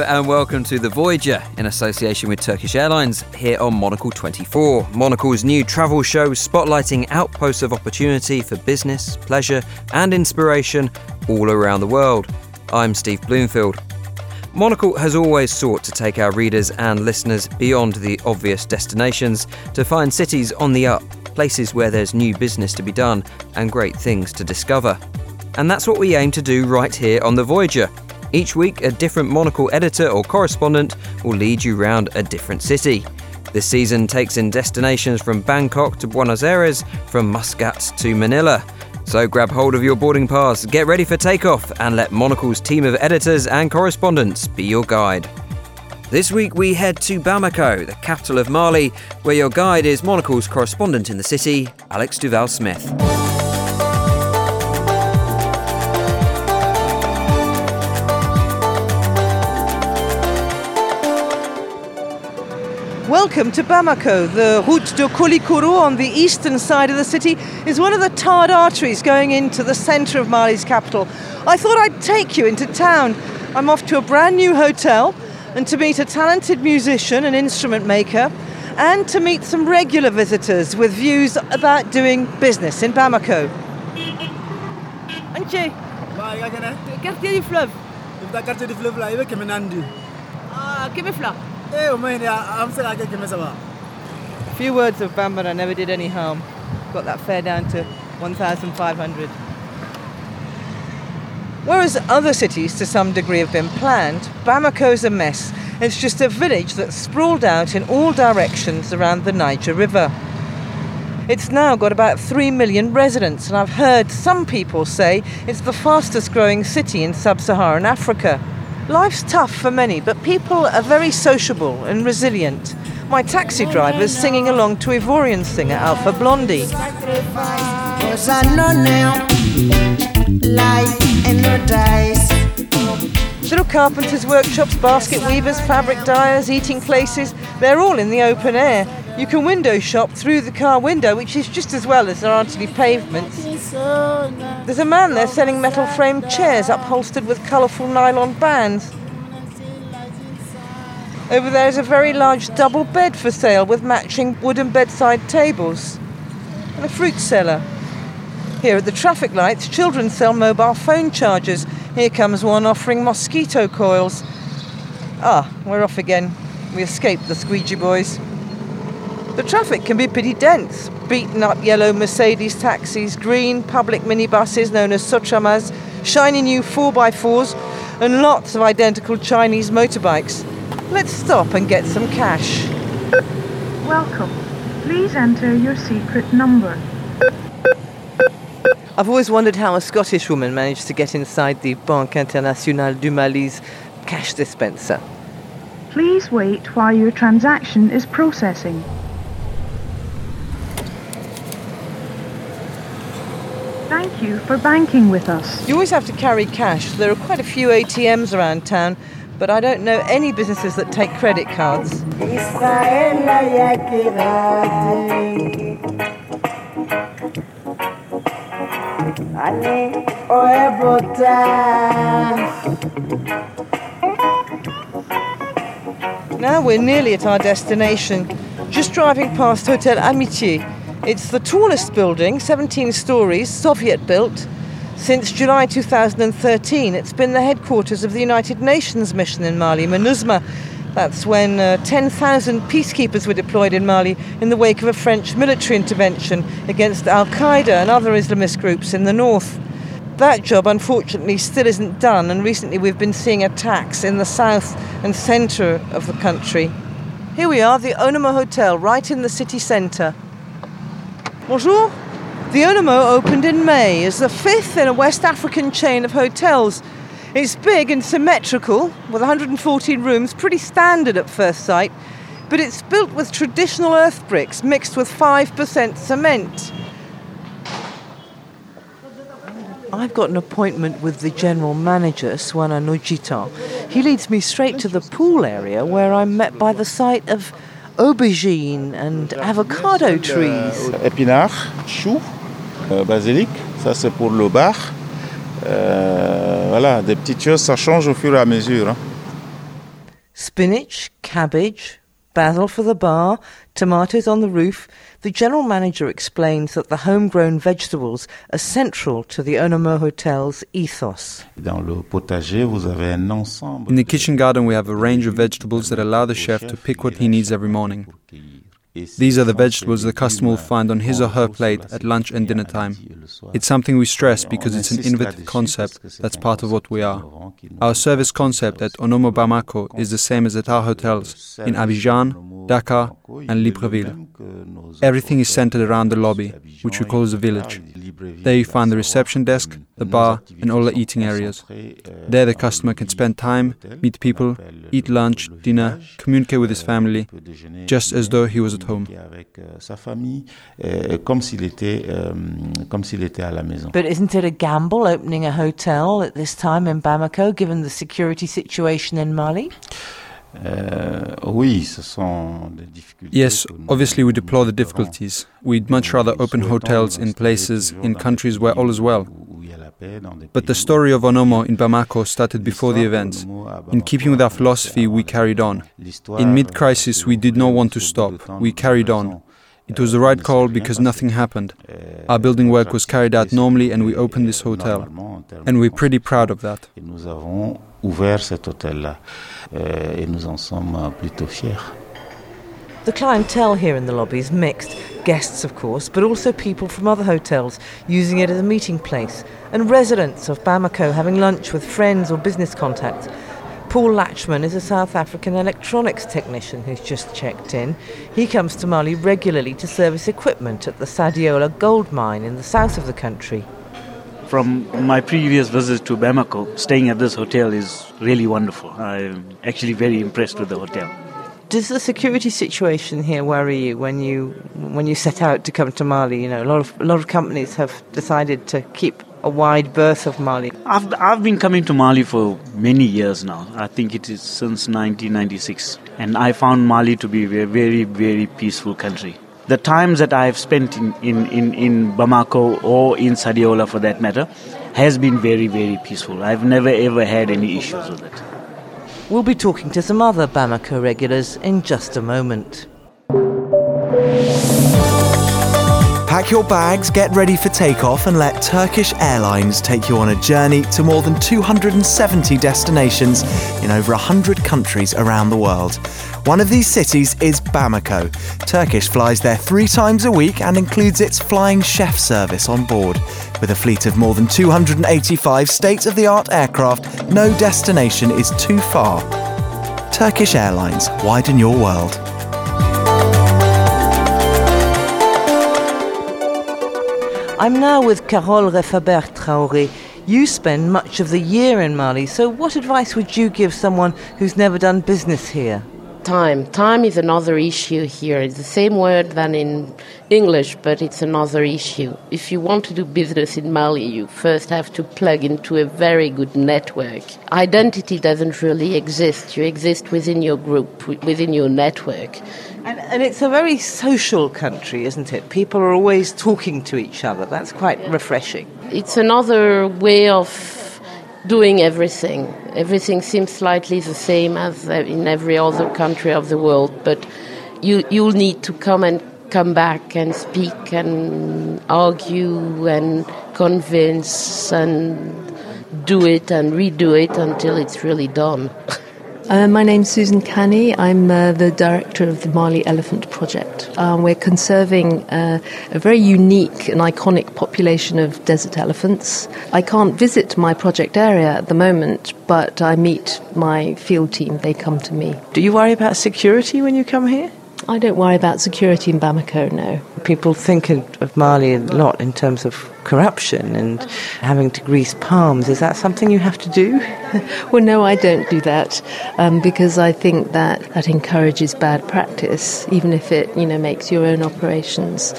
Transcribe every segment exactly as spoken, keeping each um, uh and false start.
Hello and welcome to The Voyager in association with Turkish Airlines here on Monocle twenty-four, Monocle's new travel show spotlighting outposts of opportunity for business, pleasure and inspiration all around the world. I'm Steve Bloomfield. Monocle has always sought to take our readers and listeners beyond the obvious destinations to find cities on the up, places where there's new business to be done and great things to discover. And that's what we aim to do right here on The Voyager. Each week, a different Monocle editor or correspondent will lead you round a different city. This season takes in destinations from Bangkok to Buenos Aires, from Muscat to Manila. So grab hold of your boarding pass, get ready for takeoff, and let Monocle's team of editors and correspondents be your guide. This week we head to Bamako, the capital of Mali, where your guide is Monocle's correspondent in the city, Alex Duval-Smith. Welcome to Bamako. The Route de Kolikoro on the eastern side of the city is one of the tarred arteries going into the centre of Mali's capital. I thought I'd take you into town. I'm off to a brand new hotel and to meet a talented musician and instrument maker and to meet some regular visitors with views about doing business in Bamako. Okay. Quartier du Fleuve. Quartier du Fleuve là, il veut que menandu. Ah, que me fla. A few words of Bambara never did any harm. Got that fare down to one thousand five hundred. Whereas other cities to some degree have been planned, Bamako's a mess. It's just a village that's sprawled out in all directions around the Niger River. It's now got about three million residents, and I've heard some people say it's the fastest growing city in sub-Saharan Africa. Life's tough for many, but people are very sociable and resilient. My taxi driver is singing along to Ivorian singer Alpha Blondy. Little carpenters' workshops, basket weavers, fabric dyers, eating places, they're all in the open air. You can window shop through the car window, which is just as well as there aren't any pavements. There's a man there selling metal-framed chairs upholstered with colourful nylon bands. Over there is a very large double bed for sale with matching wooden bedside tables. And a fruit cellar. Here at the traffic lights, children sell mobile phone chargers. Here comes one offering mosquito coils. Ah, we're off again. We escaped the squeegee boys. The traffic can be pretty dense. Beaten up yellow Mercedes taxis, green public minibuses known as sotramas, shiny new four by fours, and lots of identical Chinese motorbikes. Let's stop and get some cash. Welcome. Please enter your secret number. I've always wondered how a Scottish woman managed to get inside the Banque Internationale du Mali's cash dispenser. Please wait while your transaction is processing. Thank you for banking with us. You always have to carry cash. There are quite a few A T Ms around town, but I don't know any businesses that take credit cards. Now we're nearly at our destination, just driving past Hotel Amitié. It's the tallest building, seventeen stories, Soviet-built. Since July two thousand thirteen, it's been the headquarters of the United Nations mission in Mali, MINUSMA. That's when uh, ten thousand peacekeepers were deployed in Mali in the wake of a French military intervention against al-Qaeda and other Islamist groups in the north. That job, unfortunately, still isn't done, and recently we've been seeing attacks in the south and centre of the country. Here we are, the Onomo Hotel, right in the city centre. Bonjour. The Onomo opened in May as the fifth in a West African chain of hotels. It's big and symmetrical, with one hundred fourteen rooms, pretty standard at first sight, but it's built with traditional earth bricks mixed with five percent cement. I've got an appointment with the general manager, Swana Nujita. He leads me straight to the pool area where I'm met by the sight of aubergine and avocado trees. Épinards, choux, basilic, ça c'est pour le bar. Voilà, des petites choses, ça change au fur et à mesure. spinach, cabbage, basil for the bar, tomatoes on the roof, the general manager explains that the homegrown vegetables are central to the Onomo Hotel's ethos. In the kitchen garden we have a range of vegetables that allow the chef to pick what he needs every morning. These are the vegetables the customer will find on his or her plate at lunch and dinner time. It's something we stress because it's an innovative concept that's part of what we are. Our service concept at Onomo Bamako is the same as at our hotels in Abidjan, Dakar and Libreville. Everything is centered around the lobby, which we call the village. There you find the reception desk, the bar and all the eating areas. There the customer can spend time, meet people, eat lunch, dinner, communicate with his family, just as though he was at home. But isn't it a gamble opening a hotel at this time in Bamako, given the security situation in Mali? Yes, obviously we deplore the difficulties. We'd much rather open hotels in places, in countries where all is well. But the story of Onomo in Bamako started before the event. In keeping with our philosophy, we carried on. In mid-crisis, we did not want to stop. We carried on. It was the right call because nothing happened. Our building work was carried out normally and we opened this hotel. And we're pretty proud of that. The clientele here in the lobby is mixed. Guests, of course, but also people from other hotels using it as a meeting place, and residents of Bamako having lunch with friends or business contacts. Paul Latchman is a South African electronics technician who's just checked in. He comes to Mali regularly to service equipment at the Sadiola gold mine in the south of the country. From my previous visit to Bamako, staying at this hotel is really wonderful. I'm actually very impressed with the hotel. Does the security situation here worry you when you when you set out to come to Mali? You know, a lot of a lot of companies have decided to keep a wide berth of Mali. I've I've been coming to Mali for many years now. I think it is since nineteen ninety-six, and I found Mali to be a very very peaceful country. The times that I have spent in, in, in, in Bamako or in Sadiola, for that matter, has been very, very peaceful. I've never, ever had any issues with it. We'll be talking to some other Bamako regulars in just a moment. Pack your bags, get ready for takeoff and let Turkish Airlines take you on a journey to more than two hundred seventy destinations in over one hundred countries around the world. One of these cities is Bamako. Turkish flies there three times a week and includes its flying chef service on board. With a fleet of more than two hundred eighty-five state-of-the-art aircraft, no destination is too far. Turkish Airlines, widen your world. I'm now with Carole Refabert Traoré. You spend much of the year in Mali, so what advice would you give someone who's never done business here? Time. Time is another issue here. It's the same word than in English, but it's another issue. If you want to do business in Mali, you first have to plug into a very good network. Identity doesn't really exist. You exist within your group, within your network. And, and it's a very social country, isn't it? People are always talking to each other. That's quite yeah. refreshing. It's another way of doing everything. Everything seems slightly the same as in every other country of the world, but you, you'll need to come and come back and speak and argue and convince and do it and redo it until it's really done. Uh, my name's Susan Canney. I'm uh, the director of the Mali Elephant Project. Uh, we're conserving uh, a very unique and iconic population of desert elephants. I can't visit my project area at the moment, but I meet my field team. They come to me. Do you worry about security when you come here? I don't worry about security in Bamako, no. People think of Mali a lot in terms of corruption and having to grease palms. Is that something you have to do? Well, no, I don't do that um, because I think that that encourages bad practice, even if it, you know, makes your own operations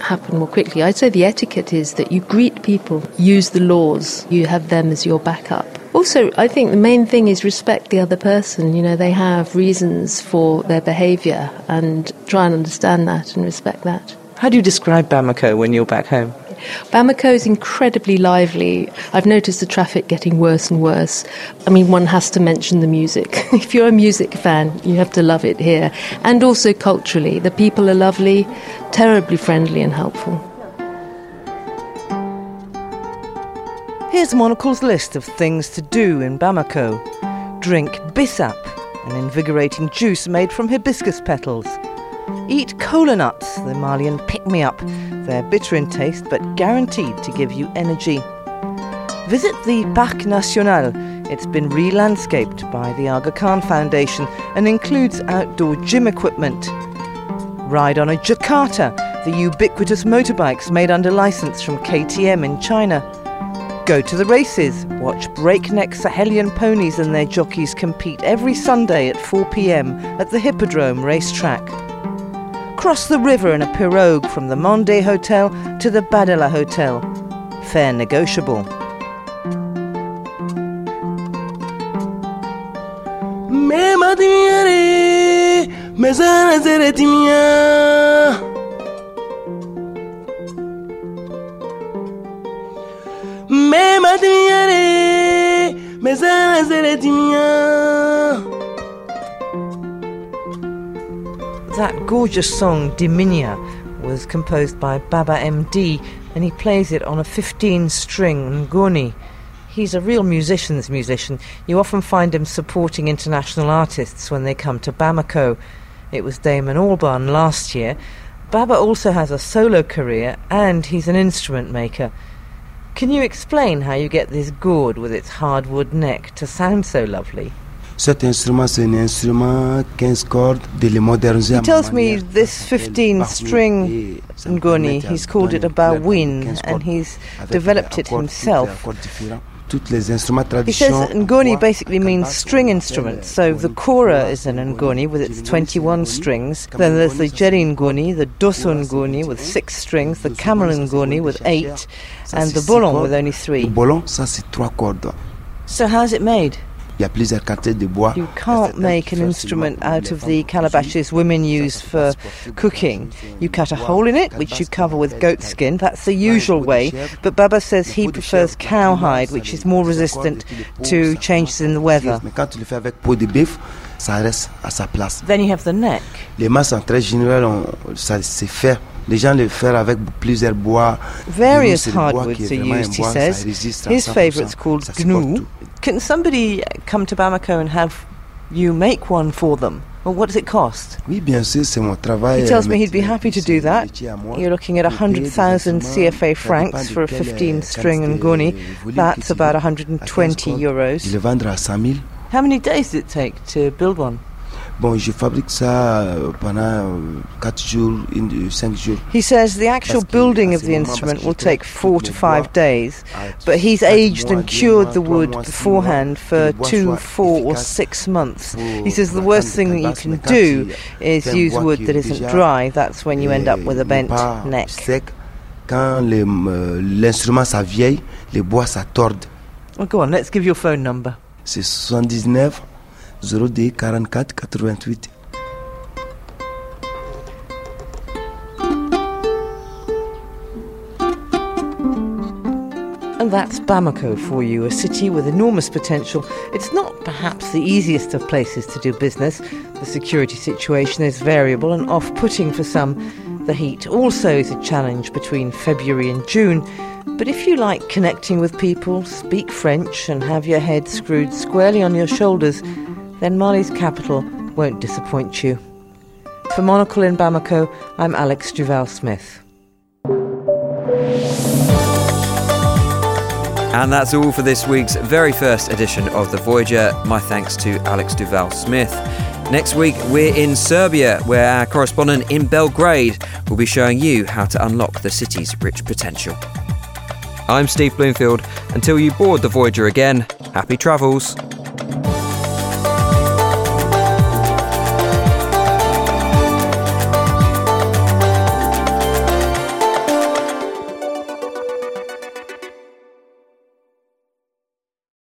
happen more quickly. I'd say the etiquette is that you greet people, use the laws, you have them as your backup. Also, I think the main thing is respect the other person. You know, they have reasons for their behaviour and try and understand that and respect that. How do you describe Bamako when you're back home? Bamako is incredibly lively. I've noticed the traffic getting worse and worse. I mean, one has to mention the music. If you're a music fan, you have to love it here. And also culturally, the people are lovely, terribly friendly and helpful. Here's Monocle's list of things to do in Bamako. Drink bissap, an invigorating juice made from hibiscus petals. Eat kola nuts, the Malian pick-me-up. They're bitter in taste but guaranteed to give you energy. Visit the Parc National. It's been re-landscaped by the Aga Khan Foundation and includes outdoor gym equipment. Ride on a Jakarta, the ubiquitous motorbikes made under license from K T M in China. Go to the races, watch breakneck Sahelian ponies and their jockeys compete every Sunday at four p.m. at the Hippodrome racetrack. Cross the river in a pirogue from the Mandé Hotel to the Badala Hotel. Fare negotiable. That gorgeous song, Diminia, was composed by Baba M D and he plays it on a fifteen-string ngoni. He's a real musician's musician. You often find him supporting international artists when they come to Bamako. It was Damon Albarn last year. Baba also has a solo career and he's an instrument maker. Can you explain how you get this gourd with its hardwood neck to sound so lovely? He tells me this fifteen-string ngoni, he's called it a bawin, and he's developed it himself. He says ngoni basically means string instruments, so the kora is an ngoni with its twenty-one strings, then there's the jeli ngoni, the doson ngoni with six strings, the kamal ngoni with eight, and the bolon with only three. So how's it made? You can't make an instrument out of the calabashes women use for cooking. You cut a hole in it, which you cover with goat skin. That's the usual way, but Baba says he prefers cowhide, which is more resistant to changes in the weather. Then you have the neck. Various hardwoods are used, he says. His favourite's called gnou. Can somebody come to Bamako and have you make one for them? Well, what does it cost? He tells me he'd be happy to do that. You're looking at one hundred thousand C F A francs for a fifteen-string ngoni. That's about one hundred twenty euros. How many days did it take to build one? He says the actual building of the instrument will take four to five days, but he's aged and cured the wood beforehand for two, four or six months. He says the worst thing that you can do is use wood that isn't dry. That's when you end up with a bent neck. Well, go on, let's give your phone number. zero two four four eight eight. And that's Bamako for you, a city with enormous potential. It's not perhaps the easiest of places to do business. The security situation is variable and off-putting for some. The heat also is a challenge between February and June. But if you like connecting with people, speak French and have your head screwed squarely on your shoulders, then Mali's capital won't disappoint you. For Monocle in Bamako, I'm Alex Duval-Smith. And that's all for this week's very first edition of The Voyager. My thanks to Alex Duval-Smith. Next week, we're in Serbia, where our correspondent in Belgrade will be showing you how to unlock the city's rich potential. I'm Steve Bloomfield. Until you board The Voyager again, happy travels.